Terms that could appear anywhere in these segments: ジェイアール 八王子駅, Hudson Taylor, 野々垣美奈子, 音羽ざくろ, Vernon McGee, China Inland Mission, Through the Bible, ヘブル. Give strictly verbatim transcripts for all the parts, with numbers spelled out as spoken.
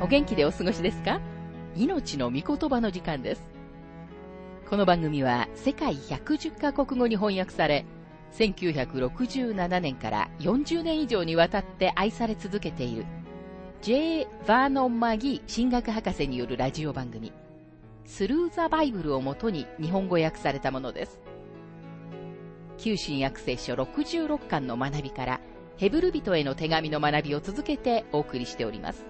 お元気でお過ごしですか？命の御言葉の時間です。この番組は世界ひゃくじゅっかこくごに翻訳され、せんきゅうひゃくろくじゅうななねんからよんじゅうねん以上にわたって愛され続けている ジェイ Vernon McGee 神学博士によるラジオ番組スルーザバイブルをもとに日本語訳されたものです。旧新約聖書ろくじゅうろっかんの学びからヘブル人への手紙の学びを続けてお送りしております。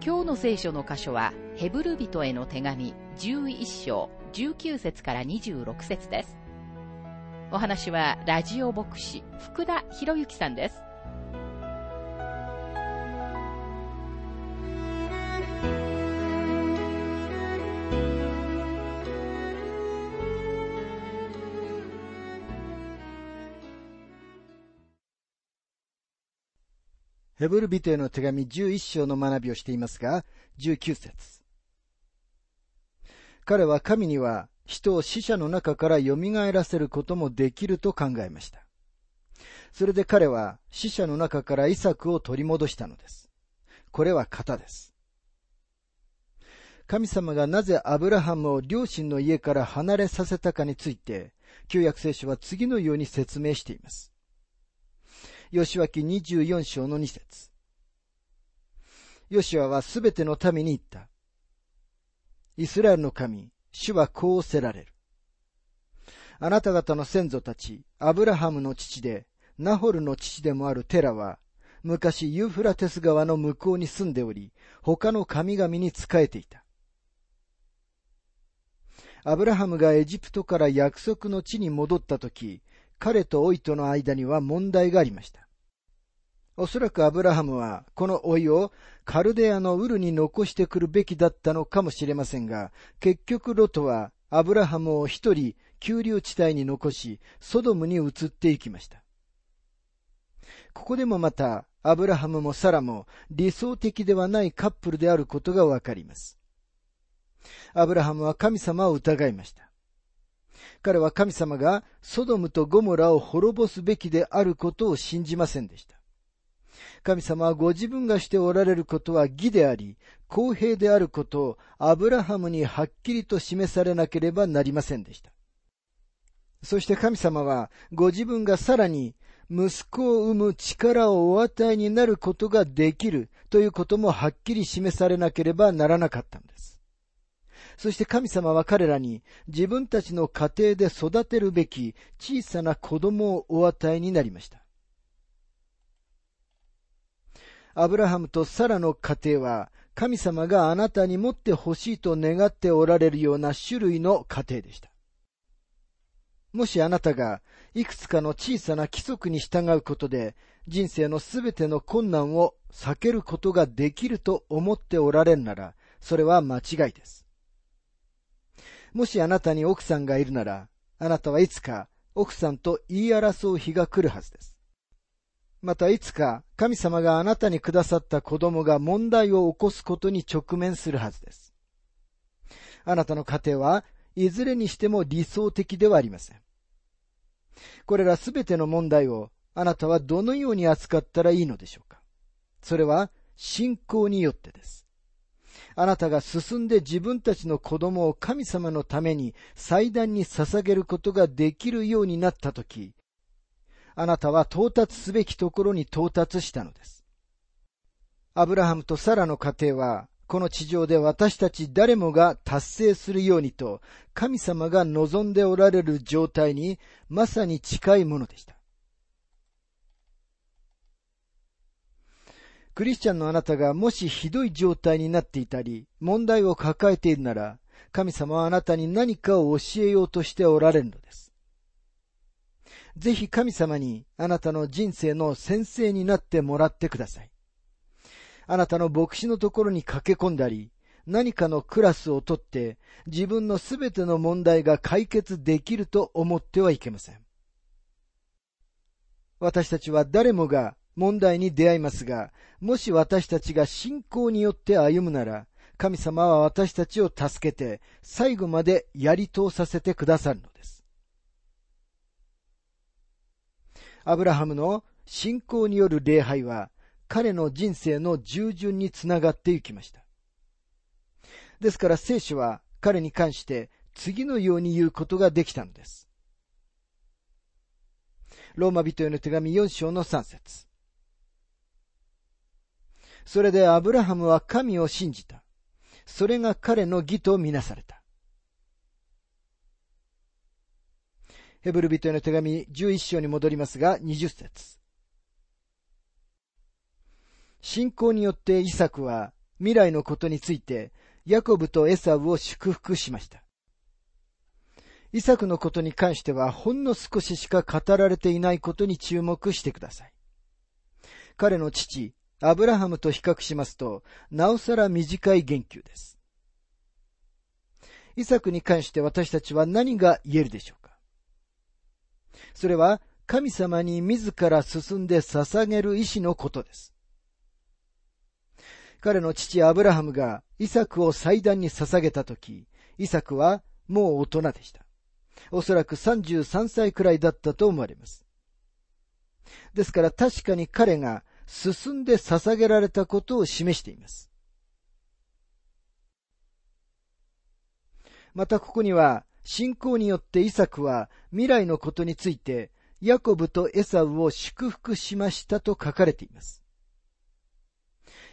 今日の聖書の箇所はヘブル人への手紙じゅういっしょうじゅうきゅうせつからにじゅうろくせつです。お話はラジオ牧師福田博之さんです。ヘブル人への手紙じゅういっしょうの学びをしていますが、じゅうきゅうせつ。彼は神には人を死者の中から蘇らせることもできると考えました。それで彼は死者の中からイサクを取り戻したのです。これは型です。神様がなぜアブラハムを両親の家から離れさせたかについて、旧約聖書は次のように説明しています。ヨシュア記にじゅうよんしょうのにせつ。ヨシュアはすべての民に言った。イスラエルの神、主はこうおせられる。あなた方の先祖たち、アブラハムの父で、ナホルの父でもあるテラは、昔ユーフラテス川の向こうに住んでおり、他の神々に仕えていた。アブラハムがエジプトから約束の地に戻ったとき、彼と老いとの間には問題がありました。おそらくアブラハムはこの老いをカルデアのウルに残してくるべきだったのかもしれませんが、結局ロトはアブラハムを一人丘陵地帯に残し、ソドムに移っていきました。ここでもまたアブラハムもサラも理想的ではないカップルであることがわかります。アブラハムは神様を疑いました。彼は神様がソドムとゴモラを滅ぼすべきであることを信じませんでした。神様はご自分がしておられることは義であり、公平であることをアブラハムにはっきりと示されなければなりませんでした。そして神様はご自分がさらに息子を産む力をお与えになることができるということもはっきり示されなければならなかったのです。そして神様は彼らに自分たちの家庭で育てるべき小さな子供をお与えになりました。アブラハムとサラの家庭は神様があなたに持ってほしいと願っておられるような種類の家庭でした。もしあなたがいくつかの小さな規則に従うことで人生のすべての困難を避けることができると思っておられるなら、それは間違いです。もしあなたに奥さんがいるなら、あなたはいつか奥さんと言い争う日が来るはずです。またいつか神様があなたにくださった子供が問題を起こすことに直面するはずです。あなたの家庭はいずれにしても理想的ではありません。これらすべての問題をあなたはどのように扱ったらいいのでしょうか。それは信仰によってです。あなたが進んで自分たちの子供を神様のために祭壇に捧げることができるようになったとき、あなたは到達すべきところに到達したのです。アブラハムとサラの家庭は、この地上で私たち誰もが達成するようにと、神様が望んでおられる状態にまさに近いものでした。クリスチャンのあなたがもしひどい状態になっていたり、問題を抱えているなら、神様はあなたに何かを教えようとしておられるのです。ぜひ神様にあなたの人生の先生になってもらってください。あなたの牧師のところに駆け込んだり、何かのクラスをとって、自分のすべての問題が解決できると思ってはいけません。私たちは誰もが、問題に出会いますが、もし私たちが信仰によって歩むなら、神様は私たちを助けて、最後までやり通させてくださるのです。アブラハムの信仰による礼拝は、彼の人生の従順につながっていきました。ですから聖書は彼に関して次のように言うことができたのです。ローマ人への手紙よん章のさん節。それでアブラハムは神を信じた。それが彼の義とみなされた。ヘブル人への手紙じゅういち章に戻りますが、にじゅう節。信仰によってイサクは未来のことについてヤコブとエサウを祝福しました。イサクのことに関してはほんの少ししか語られていないことに注目してください。彼の父、アブラハムと比較しますと、なおさら短い言及です。イサクに関して私たちは何が言えるでしょうか。それは神様に自ら進んで捧げる意志のことです。彼の父アブラハムがイサクを祭壇に捧げたとき、イサクはもう大人でした。おそらくさんじゅうさんさいくらいだったと思われます。ですから確かに彼が進んで捧げられたことを示しています。またここには、信仰によってイサクは未来のことについてヤコブとエサウを祝福しましたと書かれています。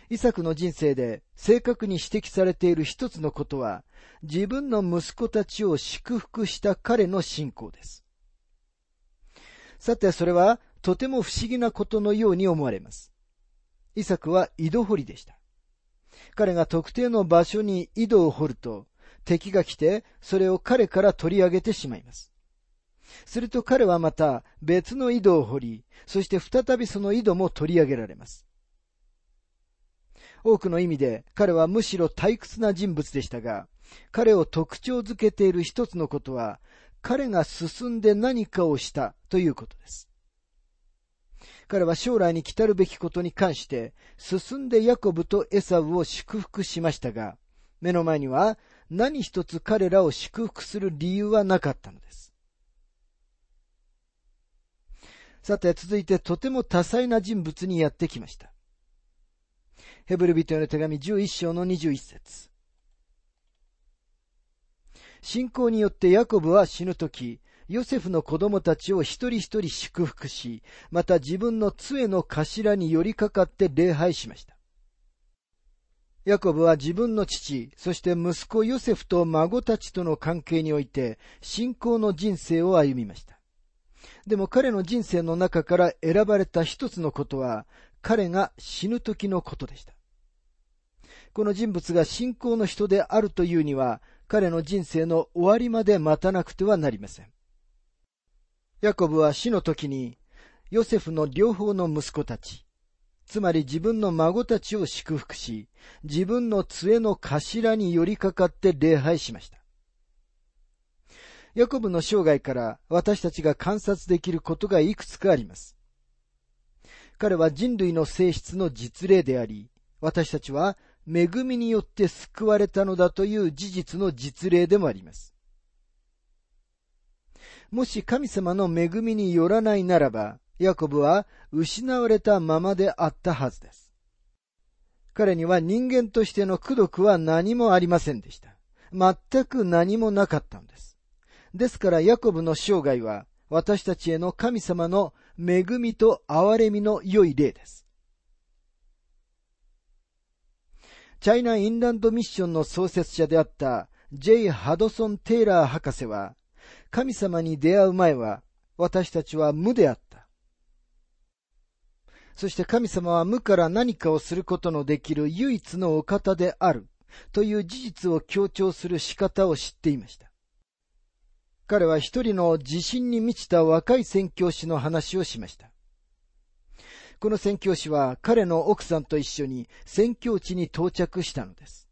イサクの人生で正確に指摘されている一つのことは、自分の息子たちを祝福した彼の信仰です。さて、それはとても不思議なことのように思われます。イサクは井戸掘りでした。彼が特定の場所に井戸を掘ると、敵が来てそれを彼から取り上げてしまいます。すると彼はまた別の井戸を掘り、そして再びその井戸も取り上げられます。多くの意味で彼はむしろ退屈な人物でしたが、彼を特徴づけている一つのことは、彼が進んで何かをしたということです。彼は将来に来たるべきことに関して、進んでヤコブとエサウを祝福しましたが、目の前には何一つ彼らを祝福する理由はなかったのです。さて続いてとても多彩な人物にやってきました。ヘブル人への手紙じゅういち章のにじゅういち節。信仰によってヤコブは死ぬとき、ヨセフの子供たちを一人一人祝福し、また自分の杖の頭に寄りかかって礼拝しました。ヤコブは自分の父、そして息子ヨセフと孫たちとの関係において、信仰の人生を歩みました。でも彼の人生の中から選ばれた一つのことは、彼が死ぬ時のことでした。この人物が信仰の人であるというには、彼の人生の終わりまで待たなくてはなりません。ヤコブは死の時に、ヨセフの両方の息子たち、つまり自分の孫たちを祝福し、自分の杖の頭に寄りかかって礼拝しました。ヤコブの生涯から私たちが観察できることがいくつかあります。彼は人類の性質の実例であり、私たちは恵みによって救われたのだという事実の実例でもあります。もし神様の恵みによらないならば、ヤコブは失われたままであったはずです。彼には人間としての功徳は何もありませんでした。全く何もなかったのです。ですからヤコブの生涯は、私たちへの神様の恵みと憐れみの良い例です。チャイナ・インランド・ミッションの創設者であった ジェイ ハドソン・テイラー博士は、神様に出会う前は、私たちは無であった。そして神様は無から何かをすることのできる唯一のお方である、という事実を強調する仕方を知っていました。彼は一人の自信に満ちた若い宣教師の話をしました。この宣教師は彼の奥さんと一緒に宣教地に到着したのです。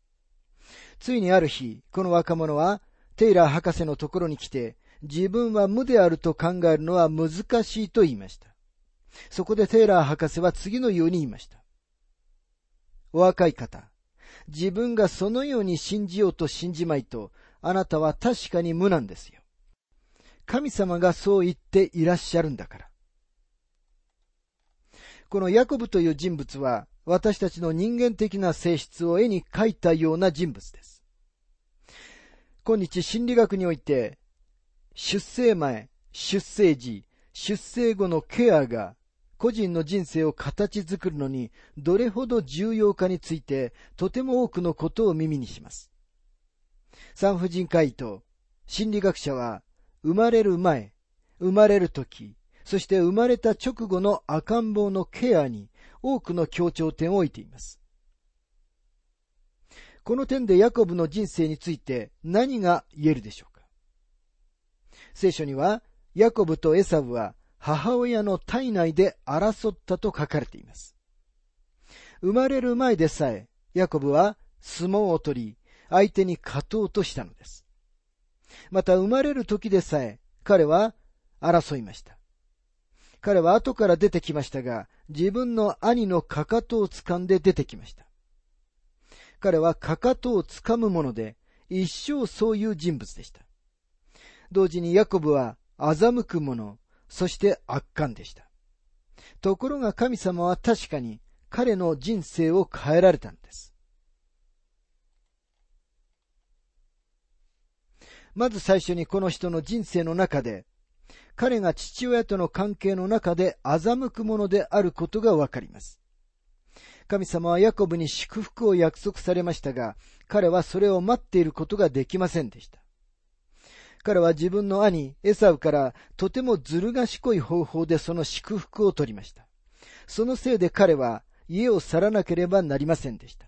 ついにある日、この若者はテイラー博士のところに来て、自分は無であると考えるのは難しいと言いました。そこでテイラー博士は次のように言いました。お若い方、自分がそのように信じようと信じまいと、あなたは確かに無なんですよ。神様がそう言っていらっしゃるんだから。このヤコブという人物は、私たちの人間的な性質を絵に描いたような人物です。今日、心理学において、出生前、出生時、出生後のケアが、個人の人生を形作るのに、どれほど重要かについて、とても多くのことを耳にします。産婦人科医と心理学者は、生まれる前、生まれる時、そして生まれた直後の赤ん坊のケアに多くの協調点を置いています。この点でヤコブの人生について何が言えるでしょうか。聖書には、ヤコブとエサウは母親の体内で争ったと書かれています。生まれる前でさえ、ヤコブは相撲を取り、相手に勝とうとしたのです。また生まれる時でさえ、彼は争いました。彼は後から出てきましたが、自分の兄のかかとを掴んで出てきました。彼はかかとを掴むもので、一生そういう人物でした。同時にヤコブは欺くもの、そして悪漢でした。ところが神様は確かに彼の人生を変えられたのです。まず最初にこの人の人生の中で、彼が父親との関係の中で欺くものであることがわかります。神様はヤコブに祝福を約束されましたが、彼はそれを待っていることができませんでした。彼は自分の兄、エサウからとてもずる賢い方法でその祝福を取りました。そのせいで彼は家を去らなければなりませんでした。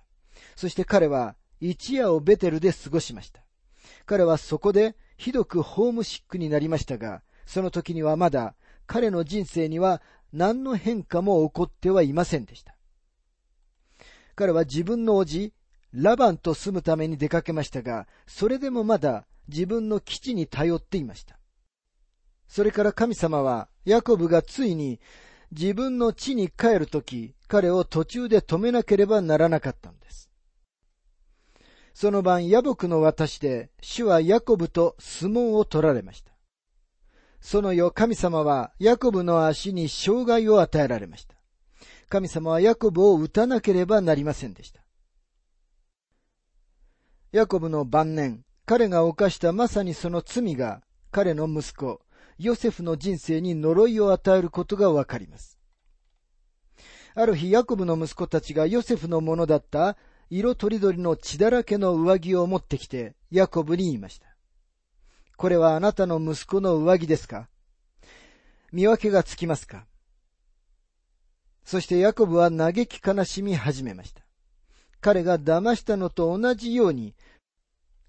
そして彼は一夜をベテルで過ごしました。彼はそこでひどくホームシックになりましたが、その時にはまだ彼の人生には何の変化も起こってはいませんでした。彼は自分の叔父、ラバンと住むために出かけましたが、それでもまだ自分の基地に頼っていました。それから神様は、ヤコブがついに自分の地に帰るとき、彼を途中で止めなければならなかったのです。その晩、ヤボクの渡しで、主はヤコブと相撲を取られました。その夜、神様はヤコブの足に障害を与えられました。神様はヤコブを打たなければなりませんでした。ヤコブの晩年、彼が犯したまさにその罪が、彼の息子、ヨセフの人生に呪いを与えることがわかります。ある日、ヤコブの息子たちがヨセフのものだった、色とりどりの血だらけの上着を持ってきて、ヤコブに言いました。これはあなたの息子の上着ですか？見分けがつきますか？そしてヤコブは嘆き悲しみ始めました。彼が騙したのと同じように、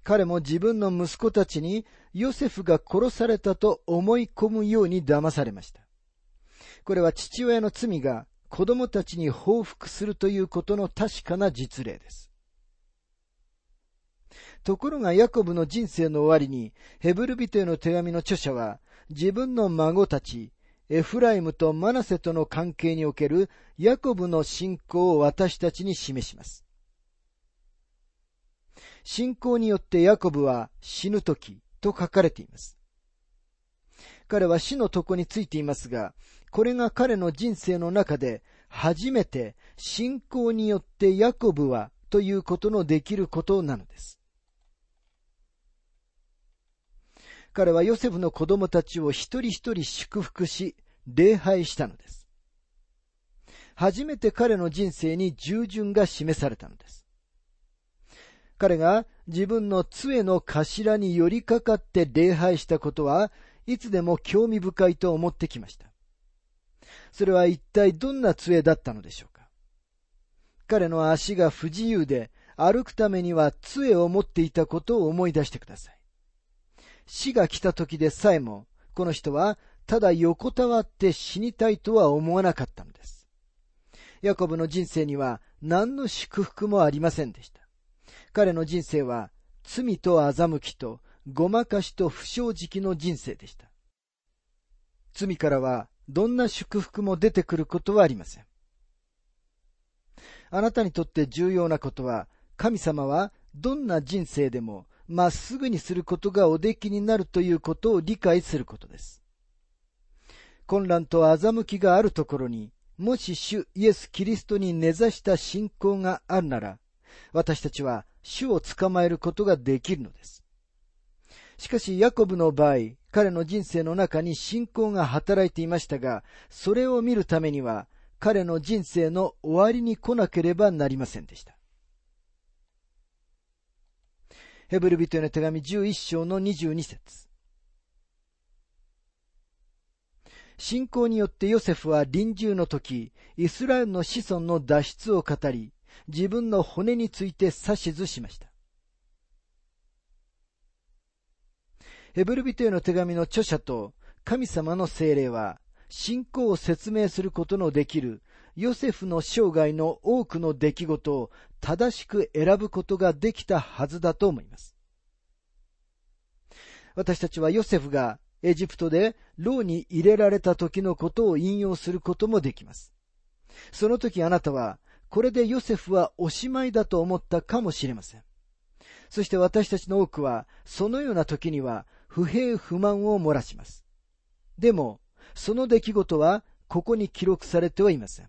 彼も自分の息子たちにヨセフが殺されたと思い込むように騙されました。これは父親の罪が子供たちに報復するということの確かな実例です。ところがヤコブの人生の終わりに、ヘブル人への手紙の著者は、自分の孫たち、エフライムとマナセとの関係におけるヤコブの信仰を私たちに示します。信仰によってヤコブは死ぬ時と書かれています。彼は死の床についていますが、これが彼の人生の中で初めて信仰によってヤコブはということのできることなのです。彼はヨセフの子供たちを一人一人祝福し、礼拝したのです。初めて彼の人生に従順が示されたのです。彼が自分の杖の頭に寄りかかって礼拝したことはいつでも興味深いと思ってきました。それは一体どんな杖だったのでしょうか。彼の足が不自由で歩くためには杖を持っていたことを思い出してください。死が来た時でさえも、この人はただ横たわって死にたいとは思わなかったのです。ヤコブの人生には何の祝福もありませんでした。彼の人生は罪と欺きとごまかしと不正直の人生でした。罪からはどんな祝福も出てくることはありません。あなたにとって重要なことは、神様はどんな人生でもまっすぐにすることがおできになるということを理解することです。混乱と欺きがあるところに、もし主イエス・キリストに根ざした信仰があるなら、私たちは主を捕まえることができるのです。しかし、ヤコブの場合、彼の人生の中に信仰が働いていましたが、それを見るためには、彼の人生の終わりに来なければなりませんでした。ヘブル人への手紙じゅういっ章のにじゅうに節。信仰によってヨセフは臨終の時、イスラエルの子孫の脱出を語り、自分の骨について指図しました。ヘブル人への手紙の著者と神様の聖霊は、信仰を説明することのできるヨセフの生涯の多くの出来事を正しく選ぶことができたはずだと思います。私たちはヨセフがエジプトで牢に入れられた時のことを引用することもできます。その時あなたは、これでヨセフはおしまいだと思ったかもしれません。そして私たちの多くは、そのような時には不平不満を漏らします。でも、その出来事はここに記録されてはいません。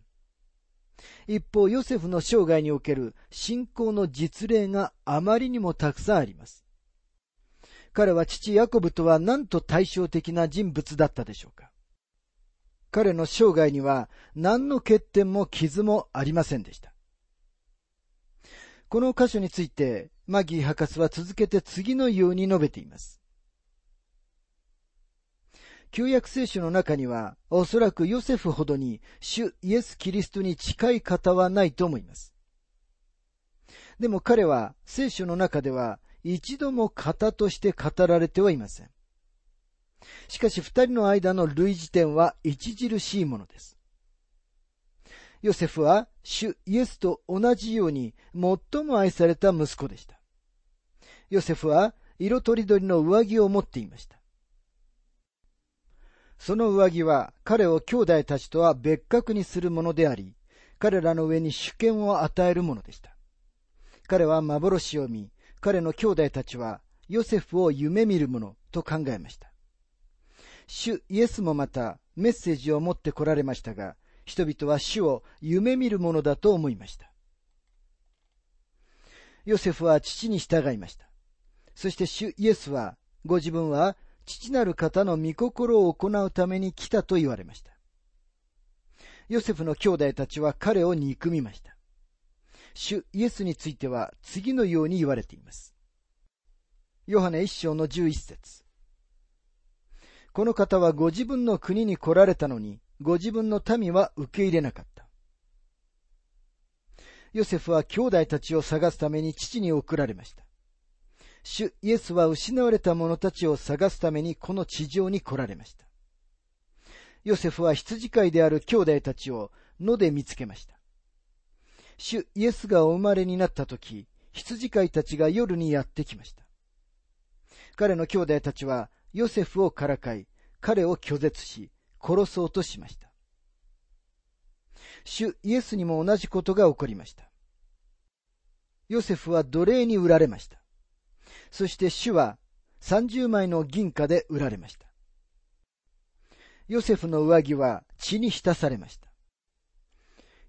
一方、ヨセフの生涯における信仰の実例があまりにもたくさんあります。彼は父ヤコブとはなんと対照的な人物だったでしょうか。彼の生涯には何の欠点も傷もありませんでした。この箇所について、マギー博士は続けて次のように述べています。旧約聖書の中には、おそらくヨセフほどに主イエス・キリストに近い方はないと思います。でも彼は聖書の中では一度も型として語られてはいません。しかし二人の間の類似点は著しいものです。ヨセフは主イエスと同じように最も愛された息子でした。ヨセフは色とりどりの上着を持っていました。その上着は彼を兄弟たちとは別格にするものであり、彼らの上に主権を与えるものでした。彼は幻を見、彼の兄弟たちはヨセフを夢見るものと考えました。主イエスもまたメッセージを持って来られましたが、人々は主を夢見るものだと思いました。ヨセフは父に従いました。そして主イエスは、ご自分は父なる方の御心を行うために来たと言われました。ヨセフの兄弟たちは彼を憎みました。主イエスについては次のように言われています。ヨハネいっ章のじゅういち節。この方はご自分の国に来られたのに、ご自分の民は受け入れなかった。ヨセフは兄弟たちを探すために父に送られました。主イエスは失われた者たちを探すためにこの地上に来られました。ヨセフは羊飼いである兄弟たちを野で見つけました。主イエスがお生まれになった時、羊飼いたちが夜にやってきました。彼の兄弟たちはヨセフをからかい、彼を拒絶し、殺そうとしました。主イエスにも同じことが起こりました。ヨセフは奴隷に売られました。そして主はさんじゅうまいの銀貨で売られました。ヨセフの上着は血に浸されました。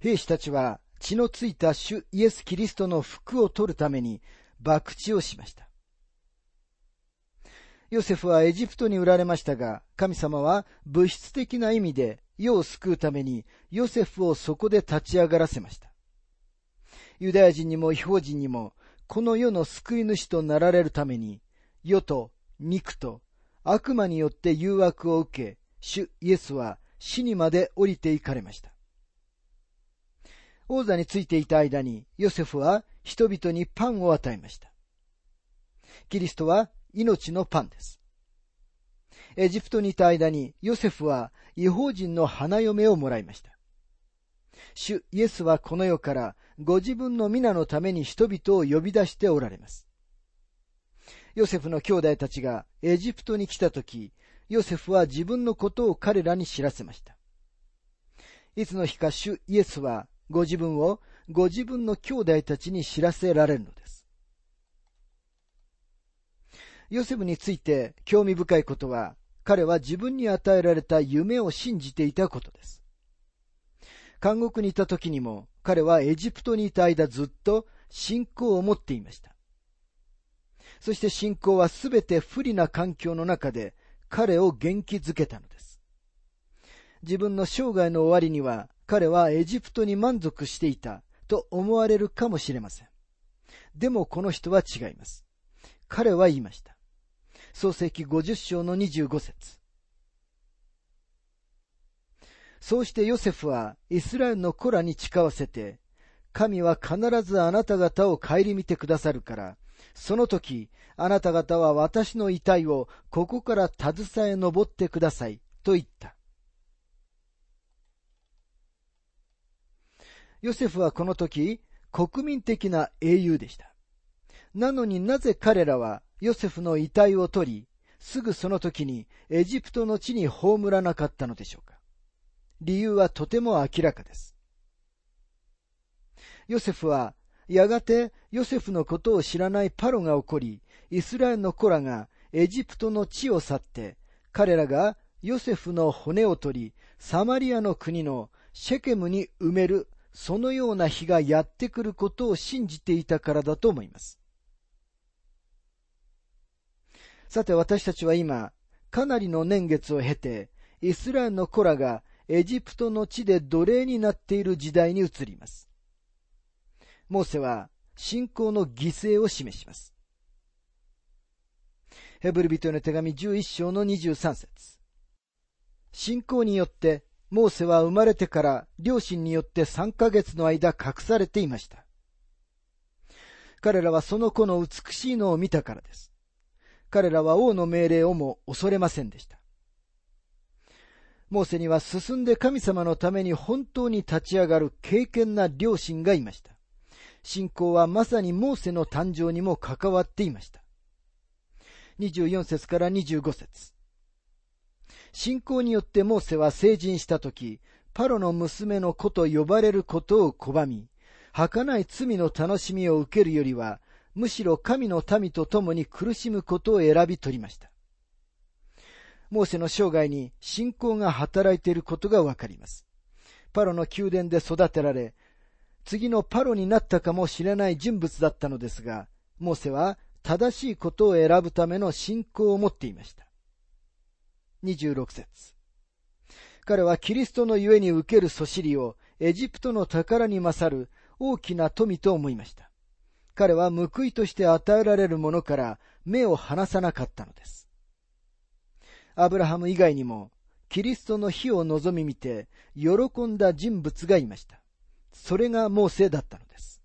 兵士たちは血のついた主イエス・キリストの服を取るために博打をしました。ヨセフはエジプトに売られましたが、神様は物質的な意味で世を救うためにヨセフをそこで立ち上がらせました。ユダヤ人にも異邦人にも、この世の救い主となられるために、世と肉と悪魔によって誘惑を受け、主イエスは死にまで降りていかれました。王座についていた間に、ヨセフは人々にパンを与えました。キリストは命のパンです。エジプトにいた間に、ヨセフは異邦人の花嫁をもらいました。主イエスはこの世からご自分の皆のために人々を呼び出しておられます。ヨセフの兄弟たちがエジプトに来たとき、ヨセフは自分のことを彼らに知らせました。いつの日か主イエスはご自分をご自分の兄弟たちに知らせられるのです。ヨセフについて興味深いことは、彼は自分に与えられた夢を信じていたことです。監獄にいた時にも、彼はエジプトにいた間ずっと信仰を持っていました。そして信仰はすべて不利な環境の中で彼を元気づけたのです。自分の生涯の終わりには彼はエジプトに満足していたと思われるかもしれません。でもこの人は違います。彼は言いました。創世記ごじゅう章のにじゅうご節。そうしてヨセフはイスラエルの子らに誓わせて、神は必ずあなた方を顧みてくださるから、その時、あなた方は私の遺体をここから携え上ってください、と言った。ヨセフはこの時、国民的な英雄でした。なのになぜ彼らはヨセフの遺体を取り、すぐその時にエジプトの地に葬らなかったのでしょうか。理由はとても明らかです。ヨセフは、やがてヨセフのことを知らないパロが起こり、イスラエルの子らがエジプトの地を去って、彼らがヨセフの骨を取り、サマリアの国のシェケムに埋める、そのような日がやってくることを信じていたからだと思います。さて私たちは今、かなりの年月を経て、イスラエルの子らがエジプトの地で奴隷になっている時代に移ります。モーセは信仰の犠牲を示します。ヘブル人への手紙じゅういち章のにじゅうさん節。信仰によって、モーセは生まれてから両親によってさんかげつの間隠されていました。彼らはその子の美しいのを見たからです。彼らは王の命令をも恐れませんでした。モーセには進んで神様のために本当に立ち上がる敬虔な両親がいました。信仰はまさにモーセの誕生にも関わっていました。にじゅうよん節からにじゅうご節。信仰によってモーセは成人したとき、パロの娘の子と呼ばれることを拒み、儚い罪の楽しみを受けるよりは、むしろ神の民と共に苦しむことを選び取りました。モーセの生涯に信仰が働いていることがわかります。パロの宮殿で育てられ、次のパロになったかもしれない人物だったのですが、モーセは正しいことを選ぶための信仰を持っていました。にじゅうろく節。彼はキリストのゆえに受けるそしりをエジプトの宝に勝る大きな富と思いました。彼は報いとして与えられるものから目を離さなかったのです。アブラハム以外にもキリストの日を望み見て喜んだ人物がいました。それがモーセだったのです。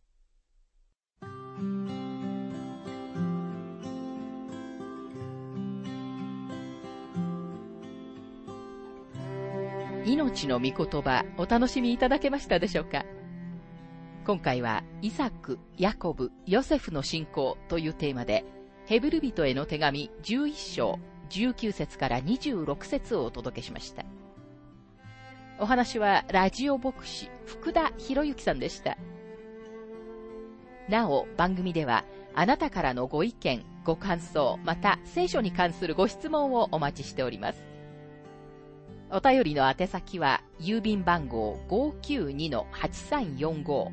命の御言葉、お楽しみいただけましたでしょうか。今回はイサク、ヤコブ、ヨセフの信仰というテーマで、ヘブル人への手紙じゅういち章じゅうきゅう節からにじゅうろく節をお届けしました。お話はラジオ牧師福田博之さんでした。なお番組ではあなたからのご意見、ご感想、また聖書に関するご質問をお待ちしております。お便りの宛先は郵便番号 ごーきゅうにのはちさんよんご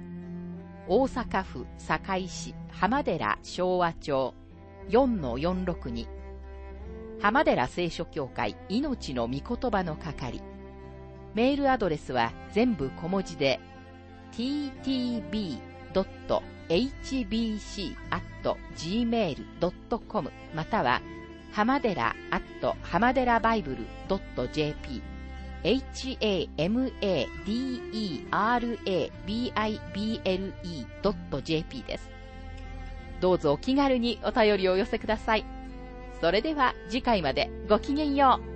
大阪府堺市浜寺昭和町 よんのよんろくに 浜寺聖書協会命の御言葉の係。メールアドレスは全部小文字で ティーティービー ドット エイチビーシー アット ジーメール ドット コム または浜寺 at 浜寺バイブル .jpハマデラバイブル ドット ジェーピー です。どうぞお気軽にお便りを寄せください。それでは次回までごきげんよう。